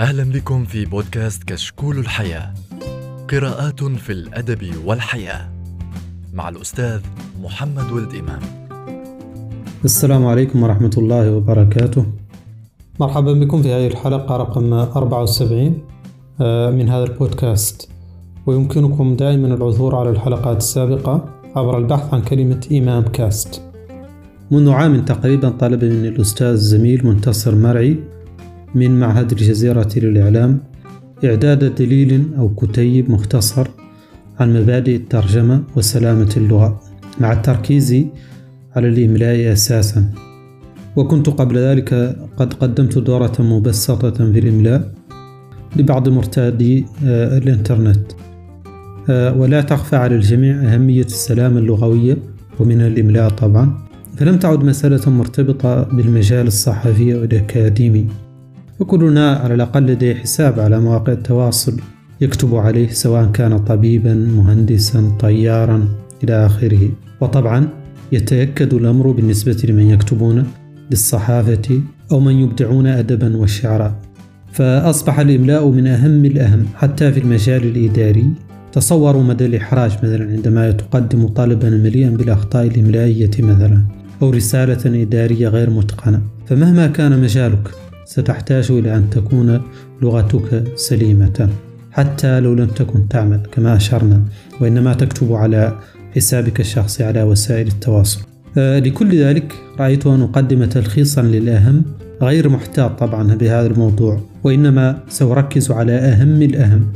أهلا بكم في بودكاست كشكول الحياة، قراءات في الأدب والحياة مع الأستاذ محمد ولد إمام. السلام عليكم ورحمة الله وبركاته. مرحبا بكم في هذه الحلقة رقم 74 من هذا البودكاست، ويمكنكم دائما العثور على الحلقات السابقة عبر البحث عن كلمة إمام كاست. منذ عام تقريبا طلب من الأستاذ الزميل منتصر مرعي من معهد الجزيرة للإعلام إعداد دليل أو كتيب مختصر عن مبادئ الترجمة وسلامة اللغة، مع التركيز على الإملاء أساسا. وكنت قبل ذلك قد قدمت دورة مبسطة في الإملاء لبعض مرتادي الإنترنت، ولا تخفى على الجميع أهمية السلامة اللغوية ومنها الإملاء طبعا، فلم تعد مسألة مرتبطة بالمجال الصحفي والأكاديمي، وكلنا على الأقل لديه حساب على مواقع التواصل يكتب عليه، سواء كان طبيبا، مهندسا، طيارا إلى آخره. وطبعا يتأكد الأمر بالنسبة لمن يكتبون للصحافة أو من يبدعون أدبا وشعرا، فأصبح الإملاء من أهم الأهم حتى في المجال الإداري. تصوروا مدى الإحراج مثلا عندما يتقدم طالبا مليئا بالأخطاء الإملائية مثلا، أو رسالة إدارية غير متقنة. فمهما كان مجالك ستحتاج إلى أن تكون لغتك سليمة، حتى لو لم تكن تعمل كما أشرنا، وإنما تكتب على حسابك الشخصي على وسائل التواصل. لكل ذلك رأيت أن أقدم تلخيصا للأهم، غير محتاط طبعا بهذا الموضوع، وإنما سأركز على أهم الأهم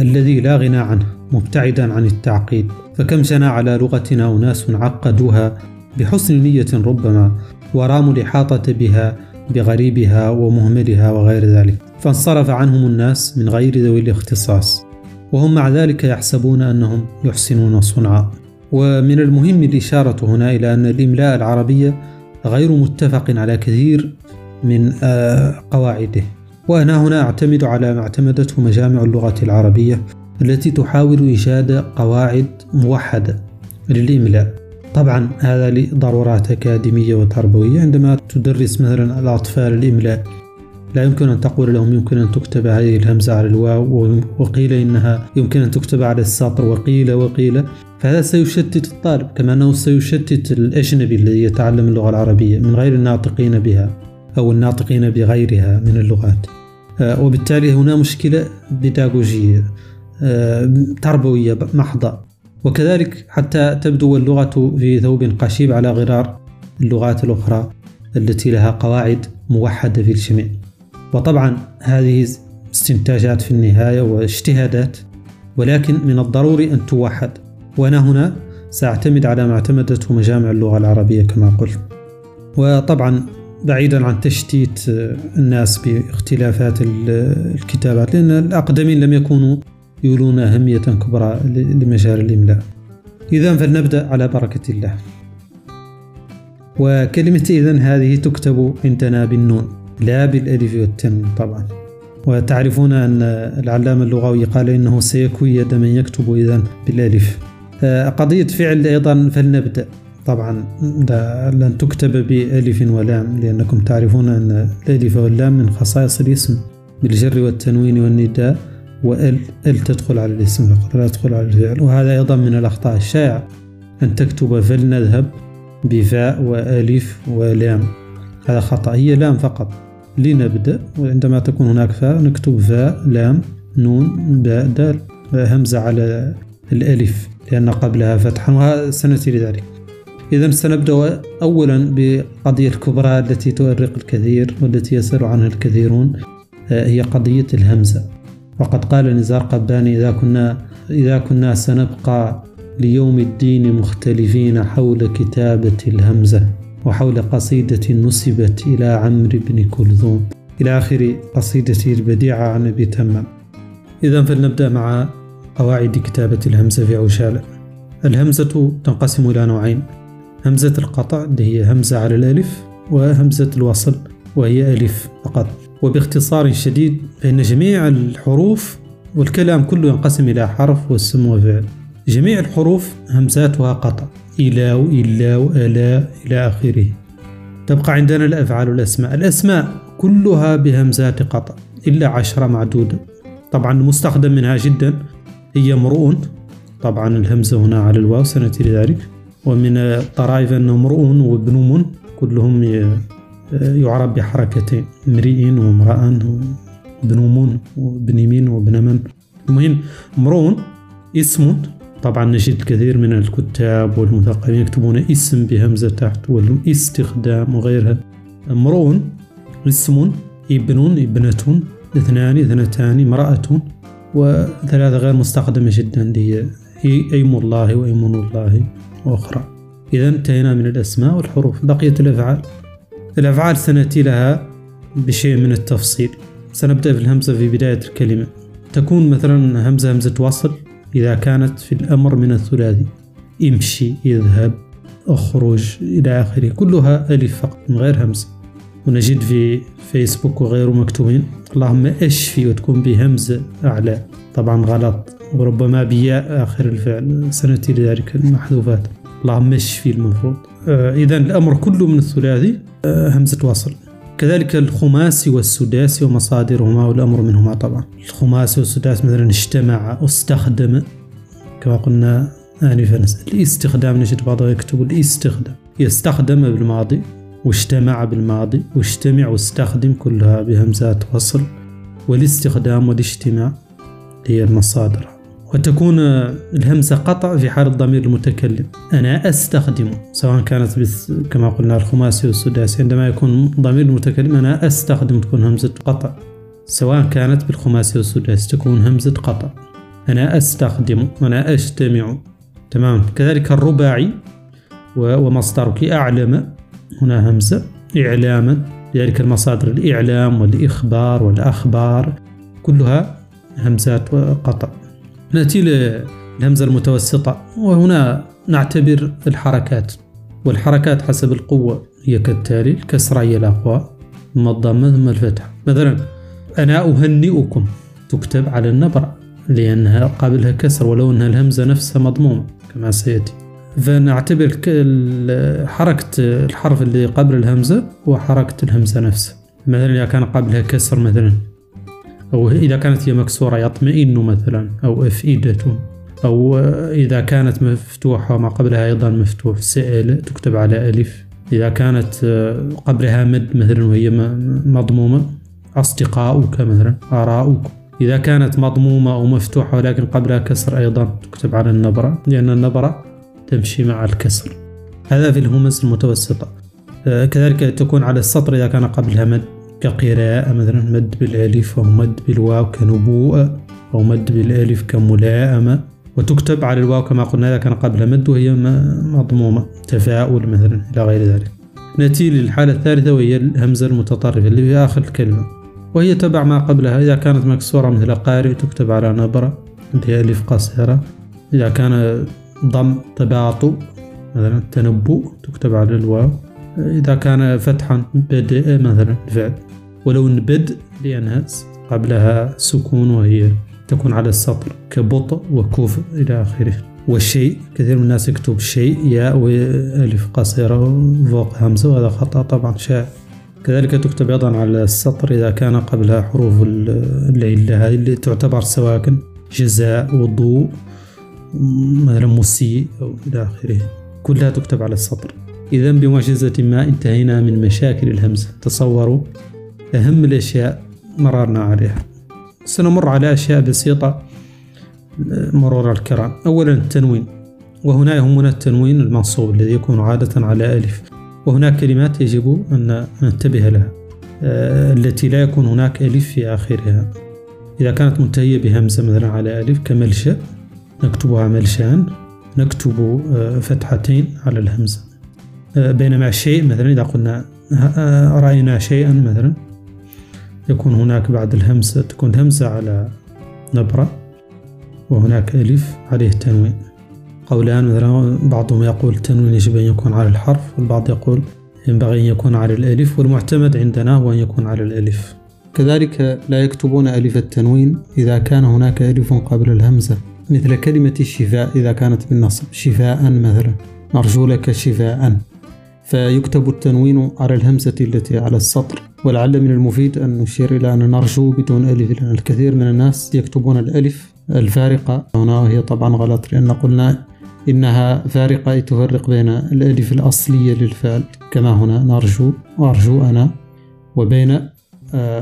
الذي لا غنى عنه، مبتعدا عن التعقيد. فكم جنى على لغتنا أناس عقدوها بحسن نية ربما، وراموا الإحاطة بها بغريبها ومهملها وغير ذلك، فانصرف عنهم الناس من غير ذوي الاختصاص، وهم مع ذلك يحسبون أنهم يحسنون صنعا. ومن المهم الإشارة هنا إلى أن الإملاء العربية غير متفق على كثير من قواعده، وأنا هنا أعتمد على ما اعتمدته مجامع اللغة العربية التي تحاول إيجاد قواعد موحدة للإملاء. طبعا هذا لضرورات أكاديمية وتربوية، عندما تدرس مثلا الأطفال الإملاء لا يمكن أن تقول لهم يمكن أن تكتب هذه الهمزة على الواو، وقيل إنها يمكن أن تكتب على السطر، وقيل، فهذا سيشتت الطالب، كما أنه سيشتت الأجنبي الذي يتعلم اللغة العربية من غير الناطقين بها أو الناطقين بغيرها من اللغات. وبالتالي هنا مشكلة بيداغوجية تربوية محضة. وكذلك حتى تبدو اللغة في ثوب قشيب على غرار اللغات الأخرى التي لها قواعد موحدة في الجميع. وطبعا هذه استنتاجات في النهاية واجتهادات، ولكن من الضروري أن توحد، وأنا هنا سأعتمد على ما اعتمدته مجامع اللغة العربية كما قلت. وطبعا بعيدا عن تشتيت الناس باختلافات الكتابات، لأن الأقدمين لم يكونوا يولون أهمية كبرى لمجال الإملاء. إذن فلنبدأ على بركة الله. وكلمة إذن هذه تكتب عندنا بالنون لا بالألف والتنوين طبعا، وتعرفون أن العلامة اللغوي قال إنه سيكوي يد من يكتب إذن بالألف. قضية فعل أيضا فلنبدأ، طبعا لن تكتب بألف ولام، لأنكم تعرفون أن الألف واللام من خصائص الاسم بالجر والتنوين والنداء، وال تدخل على الاسم فقط لا تدخل على الفعل. وهذا أيضا من الأخطاء الشائعة أن تكتب فلنذهب بفاء وألف ولام، هذا خطأ، هي لام فقط. لنبدأ، وعندما تكون هناك فاء نكتب فاء لام نون باء دال، همزة على الألف لأن قبلها فتحا، وهذا سنأتي لذلك. إذن سنبدأ أولا بقضية الكبرى التي تؤرق الكثير والتي يسأل عنها الكثيرون، هي قضية الهمزة. وقد قال النزار قباني: إذا كنا سنبقى ليوم الدين مختلفين حول كتابة الهمزة، وحول قصيدة نسبت إلى عمرو بن كلثوم، إلى آخر قصيدته البديعة عن أبي تمام. إذن فلنبدأ مع قواعد كتابة الهمزة في عجالة. الهمزة تنقسم إلى نوعين: همزة القطع اللي هي همزة على الألف، وهمزة الوصل وهي ألف فقط. وباختصار شديد فإن جميع الحروف والكلام كله ينقسم إلى حرف واسم وفعل. جميع الحروف همزاتها قطع، إلاو إلا إلى آخره. تبقى عندنا الأفعال والأسماء. الأسماء كلها بهمزات قطع إلا 10 معدودة، طبعا مستخدم منها جدا هي امرؤ، طبعا الهمزة هنا على الواو سنتي لذلك، ومن الطرائف أن امرؤ وابنم كلهم يعرب بحركتين، امرئ وامرأ وابنم وابنمين وابنمن. المهم امرؤ اسم، طبعا نجد الكثير من الكتاب والمثقفين يكتبون اسم بهمزة تحت والاستخدام وغيرها. امرؤ اسم، ابن ابنة، اثنان اثنتان، امرأة، وثلاثة غير مستخدمة جدا هي أيم الله وأيمن الله وأخرى. إذا انتهينا من الأسماء والحروف. بقية الأفعال. الأفعال سنأتي لها بشيء من التفصيل. سنبدأ في الهمزة في بداية الكلمة، تكون مثلا همزة وصل إذا كانت في الأمر من الثلاثي، امشي، اذهب، اخرج، إلى آخره، كلها ألف فقط من غير همزة. ونجد في فيسبوك وغيره مكتوبين اللهم اشفي وتكون بهمزة أعلى، طبعا غلط، وربما بياء آخر الفعل سنأتي لذلك المحذوفات، اللهم اشفي المفروض. إذا الأمر كله من الثلاثي همزة وصل. كذلك الخماسي والسداسي ومصادرهما والأمر منهما. طبعا الخماسي والسداسي مثلا اجتمع، استخدم، كما قلنا آنفا الاستخدام، نجد بعضهم يكتب الاستخدام، يستخدم بالماضي واجتمع بالماضي، واجتمع واستخدم كلها بهمزات وصل، والاستخدام والاجتماع هي المصادر. وتكون الهمزة قطع في حال الضمير المتكلم، أنا أستخدم، سواء كانت كما قلنا الخماسي والسداسي، عندما يكون ضمير المتكلم أنا أستخدم تكون همزة قطع، سواء كانت بالخماسي والسداسي تكون همزة قطع، أنا أستخدم، أنا أجتمع، تمام. كذلك الرباعي ومصدرك أعلم، هنا همزة، إعلاما، لذلك المصادر الإعلام والإخبار والأخبار كلها همزات قطع. نأتي للهمزة المتوسطة، وهنا نعتبر الحركات، والحركات حسب القوة هي كالتالي، الكسرة هي الأقوى ثم الضمة ثم الفتحة. مثلا أنا أهنئكم تكتب على النبرة لأنها قابلها كسر ولو أنها الهمزة نفسها مضمومة كما سيأتي، فنعتبر حركة الحرف اللي قبل الهمزة وحركة الهمزة نفسها. مثلا إذا كان قبلها كسر مثلا، أو إذا كانت هي مكسورة يطمئن مثلا، أو أفئدة، أو إذا كانت مفتوحة وما قبلها أيضا مفتوح، سأل تكتب على ألف. إذا كانت قبلها مد مثلا وهي مضمومة، أصدقاؤك مثلا، آراؤك. إذا كانت مضمومة أو مفتوحة ولكن قبلها كسر أيضا تكتب على النبرة، لأن النبرة تمشي مع الكسر. هذا في الهمز المتوسطة. كذلك تكون على السطر إذا كان قبلها مد، كقراءة مثلا، مد بالالف، أو مد بالواو كنبوءة، أو مد بالالف كملائمة، وتكتب على الواو كما قلنا إذا كان قبلها مد وهي مضمومة، تفاؤل مثلا، إلى غير ذلك. نأتي للحالة الثالثة وهي الهمزة المتطرفة اللي في آخر الكلمة، وهي تبع ما قبلها. إذا كانت مكسورة مثل قارئ تكتب على نبرة اللي هي ألف قصيرة. إذا كان ضم تباطؤ مثلا، تنبؤ تكتب على الواو. إذا كان فتحا، بدء مثلا الفعل، ولو أن بدء لأنها قبلها سكون وهي تكون على السطر، كبطء وكوف إلى آخره. والشيء كثير من الناس يكتب شيء ياء وألف قصيرة فوق همزة، وهذا خطأ طبعا شائع. كذلك تكتب أيضا على السطر إذا كان قبلها حروف العلة هذه اللي تعتبر سواكن، جزاء، وضوء مثلا، مسيء، أو إلى آخره، كلها تكتب على السطر. إذا بمعجزة ما انتهينا من مشاكل الهمزة. تصوروا أهم الأشياء مررنا عليها. سنمر على أشياء بسيطة مرور الكرام. أولا التنوين، وهنا يهمنا التنوين المنصوب الذي يكون عادة على ألف، وهناك كلمات يجب أن ننتبه لها التي لا يكون هناك ألف في آخرها. إذا كانت منتهية بهمزة مثلا على ألف كملشأ، نكتبها ملشان، نكتب فتحتين على الهمزة. بينما شيء مثلا إذا قلنا رأينا شيئا مثلا، يكون هناك بعد الهمزة تكون همزة على نبرة وهناك ألف عليه تنوين. قولان مثلا، بعضهم يقول التنوين يجب أن يكون على الحرف، والبعض يقول ينبغي أن يكون على الألف، والمعتمد عندنا هو أن يكون على الألف. كذلك لا يكتبون ألف التنوين إذا كان هناك ألف قبل الهمزة، مثل كلمة الشفاء إذا كانت بالنصب، شفاء مثلا، نرجو لك شفاء. فيكتب التنوين على الهمزة التي على السطر. ولعل من المفيد أن نشير إلى أن نرجو بدون ألف، لأن الكثير من الناس يكتبون الألف الفارقة هنا، وهي طبعا غلط، لأن قلنا إنها فارقة تفرق بين الألف الأصلية للفعل كما هنا نرجو وأرجو أنا، وبين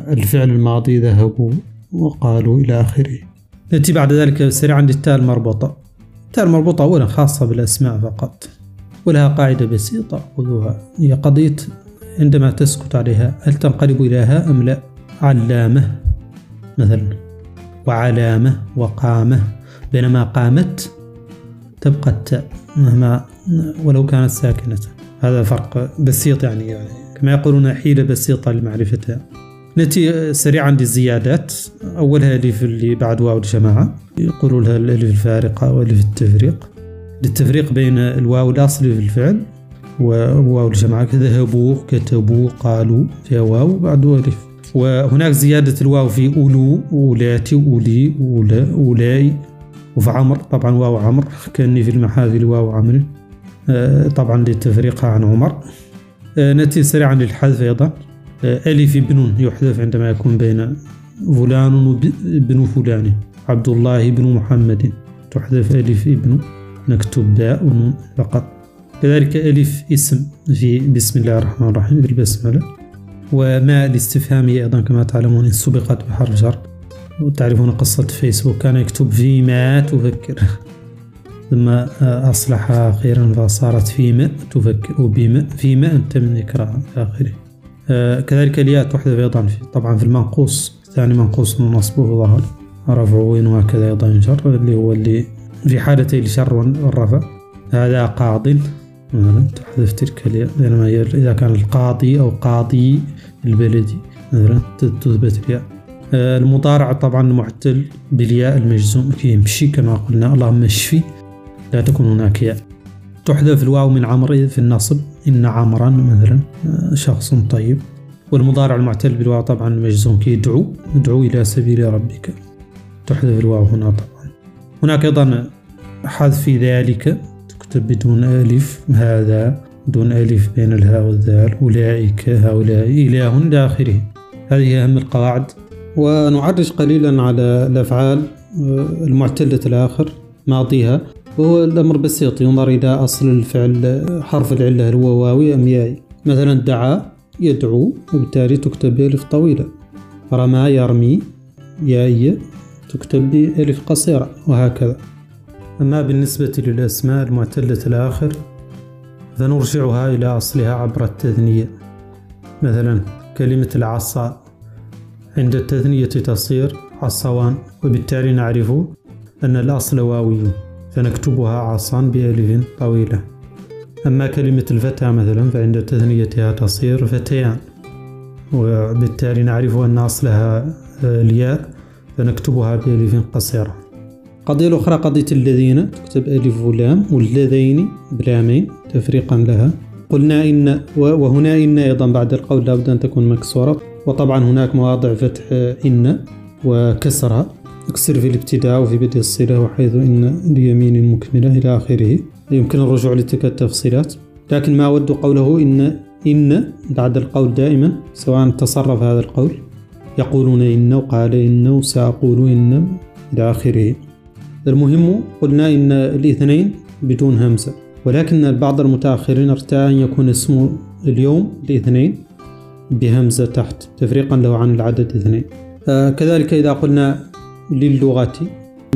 الفعل الماضي ذهبوا وقالوا إلى آخره. نأتي بعد ذلك سريعا للتاء المربوطة. التاء المربوطة أولا خاصة بالأسماء فقط، ولها قاعدة بسيطة خذوها، هي قضية عندما تسقط عليها هل تنقلب إلى هاء أم لا. علامة مثلا وعلامة وقامة، بينما قامت تبقى التاء مهما ولو كانت ساكنة. هذا فرق بسيط يعني كما يقولون حيلة بسيطة لمعرفتها. نأتي سريعا للزيادات. أولها الألف اللي بعد واو الجماعة، يقولوا لها الألف الفارقة وألف التفريق، للتفريق بين الواو الأصلي في الفعل وواو الجماعة كذهبوا كتبوا قالوا، فيها واو بعد ألف. وهناك زيادة الواو في أولو أولاتي أولي أولاي، وفي عمر طبعا واو عمر، كأني في المحافل واو عمري طبعا للتفريق عن عمر. نأتي سريعا للحذف أيضا. ألف بن يحذف عندما يكون بين فلان بن فلان، عبد الله بن محمد تحذف ألف بن، نكتب باء ونون فقط. كذلك ألف اسم في بسم الله الرحمن الرحيم بالبسملة. وما الاستفهامية أيضا كما تعلمون إن سبقت بحرف جر، وتعرفون قصة فيسبوك كان يكتب فيما تفكر ثم أصلح أخيرا فصارت فيما تفكر وبما فيما أنت من إكراه آخره. كذلك الياء تحذف أيضا طبعا في المنقوص ثاني منقوص نصبه ظهر رفعوين، وهكذا أيضا ينجر اللي هو اللي في حالتي الشر والرفع. هذا قاض مثلا تحذف تلك الياء، بينما إذا كان القاضي أو قاضي البلدي مثلا تثبت الياء. المضارع طبعا معتل بالياء المجزوم كيمشي كما قلنا اللهم اشفي، لا تكون هناك ياء. تحذف الواو من عمرو في النصب، إن عمرا مثلا شخص طيب. والمضارع المعتل بالواو طبعا المجزوم كيدعو ادعو إلى سبيل ربك، تحذف الواو هنا طبعا. هناك أيضا حذف ذلك تكتب بدون ألف، هذا دون ألف بين الهاء والذال، أولئك هؤلاء إله إلى آخره. هذه أهم القواعد. ونعرج قليلا على الأفعال المعتلة الآخر ماضيها، وهو الأمر بسيط ينظر إلى أصل الفعل حرف العلة هل هو واوي أم ياي. مثلا دعا يدعو، وبالتالي تكتب بألف طويلة. رمى يرمي، ياي تكتب بألف قصيرة، وهكذا. أما بالنسبة للأسماء المعتلة الآخر فنرجعها إلى أصلها عبر التثنية. مثلا كلمة العصا عند التثنية تصير عصوان، وبالتالي نعرف أن الأصل واوي فنكتبها عصان بألف طويلة. أما كلمة الفتى مثلا فعند تثنيتها تصير فتيان، وبالتالي نعرف أن أصلها الياء فنكتبها بألف قصيرة. قضية أخرى قضية الذين تكتب ألف ولام، واللذين بلامين تفريقا لها. قلنا إن، وهنا إن أيضا بعد القول لابد أن تكون مكسورة. وطبعا هناك مواضع فتح إن وكسرها، اكسر في الابتداء وفي بدء الصلة، وحيث إن ليمين مكملة إلى آخره. يمكن الرجوع لتلك التفصيلات، لكن ما أود قوله إن بعد القول دائما سواء تصرف هذا القول، يقولون إن وقال إن وسأقول إن إلى آخره. المهم قلنا إن الاثنين بدون همزة، ولكن البعض المتأخرين ارتأى أن يكون اسم اليوم الاثنين بهمزة تحت تفريقا له عن العدد اثنين. كذلك إذا قلنا للغة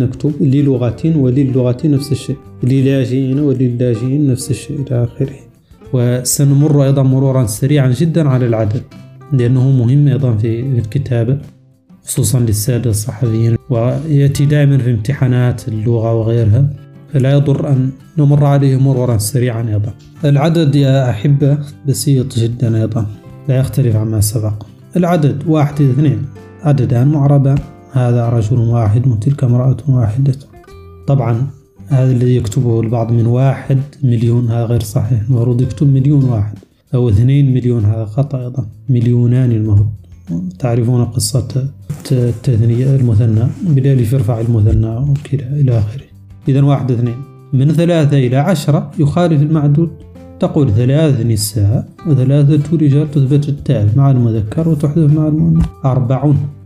نكتب للغة، وللغة نفس الشيء، للاجئين وللاجئين نفس الشيء إلى آخره. وسنمر أيضا مرورا سريعا جدا على العدد، لأنه مهم أيضا في الكتابة خصوصا للسادة الصحفيين، ويأتي دائما في امتحانات اللغة وغيرها، فلا يضر أن نمر عليه مرورا سريعا أيضا. العدد يا أحبة بسيط جدا أيضا، لا يختلف عما سبق. العدد واحد اثنين، عددان معربان، هذا رجل واحد وتلك امرأة واحدة. طبعا هذا الذي يكتبه البعض من 1 مليون، هذا غير صحيح، المفروض يكتب 1,000,000 أو 2,000,000، هذا خطأ أيضا، 1,000,000 المفروض. تعرفون قصة التثنية المثنى بالألف يرفع المثنى وكذا إلى آخره. إذا 1 2. من 3 إلى 10 يخالف المعدود، تقول ثلاث نساء وثلاثة رجال، تثبت التاء مع المذكر وتحذف مع المؤنث.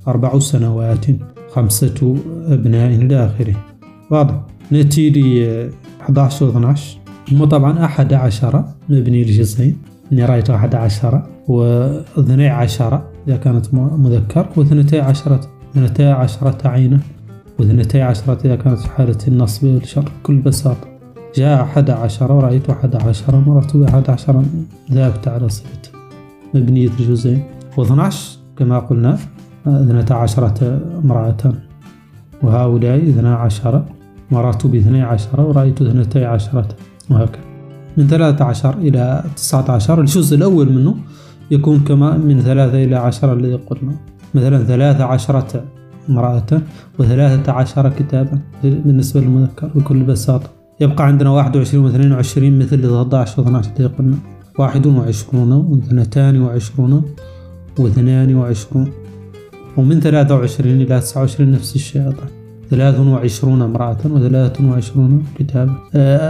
أربع سنوات، 5 أبناء إلى آخره. واضح. نأتي ل 11 و 12، هم طبعا 11 مبني لجزئين، إني رأيت 11 و12 إذا كانت مذكر، و12 عينا، و12 إذا كانت في حالة النصب والشر. بكل بساطة جاء 11 ورأيت 11 ومررت ب 11 ذابتة على صفته مبنية الجزئين. و12 كما قلنا 12 امرأة، وهؤلاء 12 مررت ب 12 ورأيت 12 وهكذا. من 13 إلى 19 الجزء الأول منه يكون كما من 3 إلى 10 الذي قلنا، مثلا 13 امرأة و13 كتابا بالنسبة للمذكر. بكل بساطة يبقى عندنا 21 و22 مثل 13 و12 الذي قلنا، 21 و22 و22. ومن 23 إلى 29 نفس الشيء أيضا، 23 امرأة و23 كتابا.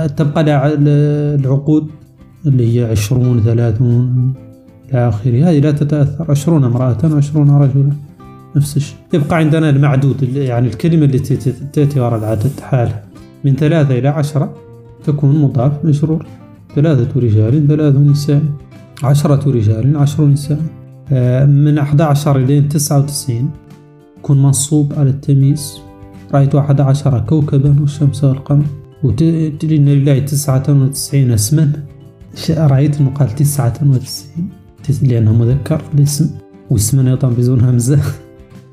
تبقى العقود اللي هي 20 30 إلى آخره، هذه لا تتأثر، 20 امرأة و20 رجلا نفس الشيء. يبقى عندنا المعدود، يعني الكلمة التي تأتي وراء العدد حالها. من 3 إلى 10 تكون مضاف مجرور، 3 رجال 3 نساء، 10 رجال 10 نساء. من 11 إلى 99 يكون منصوب على التمييز، رأيت 11 كوكبا والشمس والقمر. لله 99 اسما، رأيت أنه قال 99 لأنه مذكر الاسم، واسما أيضا بدون همزة.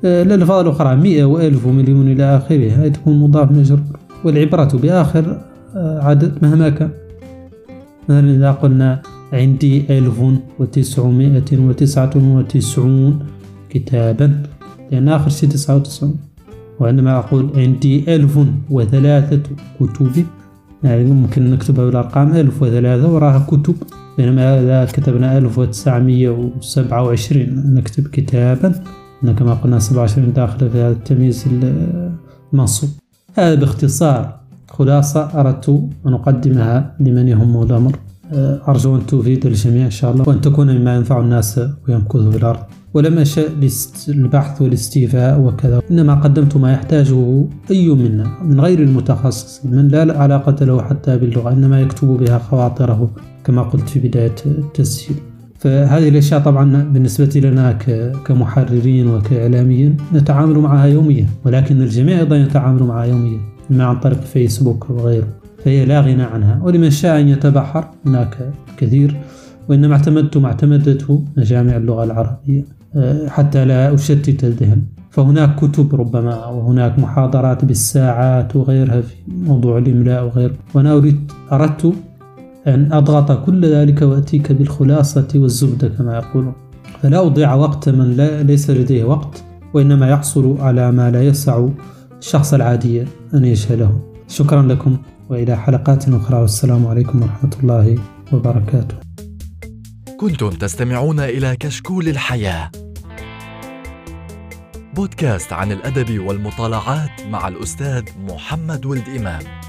للألفاظ الأخرى 100 و1000 ومليون إلى آخره، هذه تكون مضاف مجرور. والعبرة بآخر عدد مهما كان، مثلا إذا قلنا عندي 1999 كتابا، لأن آخر شيء 99. وعندما أقول عندي 1003 كتب، يعني ممكن نكتبها بالأرقام 1003 وراها كتب، بينما إذا كتبنا 1927 نكتب كتابا، كما قلنا 27 داخل في هذا التمييز المنصوب. هذا باختصار خلاصة أردت أن أقدمها لمن يهمه الأمر. أرجو أن تفيد الجميع إن شاء الله، وأن تكون مما ينفع الناس ويمكثوا في الأرض. ولم أشأ للبحث والاستيفاء وكذا، إنما قدمت ما يحتاجه أي منا من غير المتخصص، من لا علاقة له حتى باللغة، إنما يكتب بها خواطره كما قلت في بداية التسجيل. فهذه الأشياء طبعا بالنسبة لنا كمحررين وكإعلاميين نتعامل معها يوميا، ولكن الجميع أيضا يتعامل معها يوميا، إما عن طريق فيسبوك وغيره، فهي لا غنى عنها. ولمن شاء أن يتبحر هناك كثير، وإنما اعتمدت ما اعتمدته مجامع اللغة العربية حتى لا أشتت الذهن. فهناك كتب ربما، وهناك محاضرات بالساعات وغيرها في موضوع الإملاء وغيره، وأنا أردت أن أضغط كل ذلك وأتيك بالخلاصة والزبدة كما يقولون، فلا أضيع وقت من ليس لديه وقت، وإنما يحصل على ما لا يسع الشخص العادي أن يشهله. شكرا لكم، وإلى حلقات أخرى، والسلام عليكم ورحمة الله وبركاته. كنتم تستمعون إلى كشكول الحياة، بودكاست عن الأدب والمطالعات مع الأستاذ محمد ولد إمام.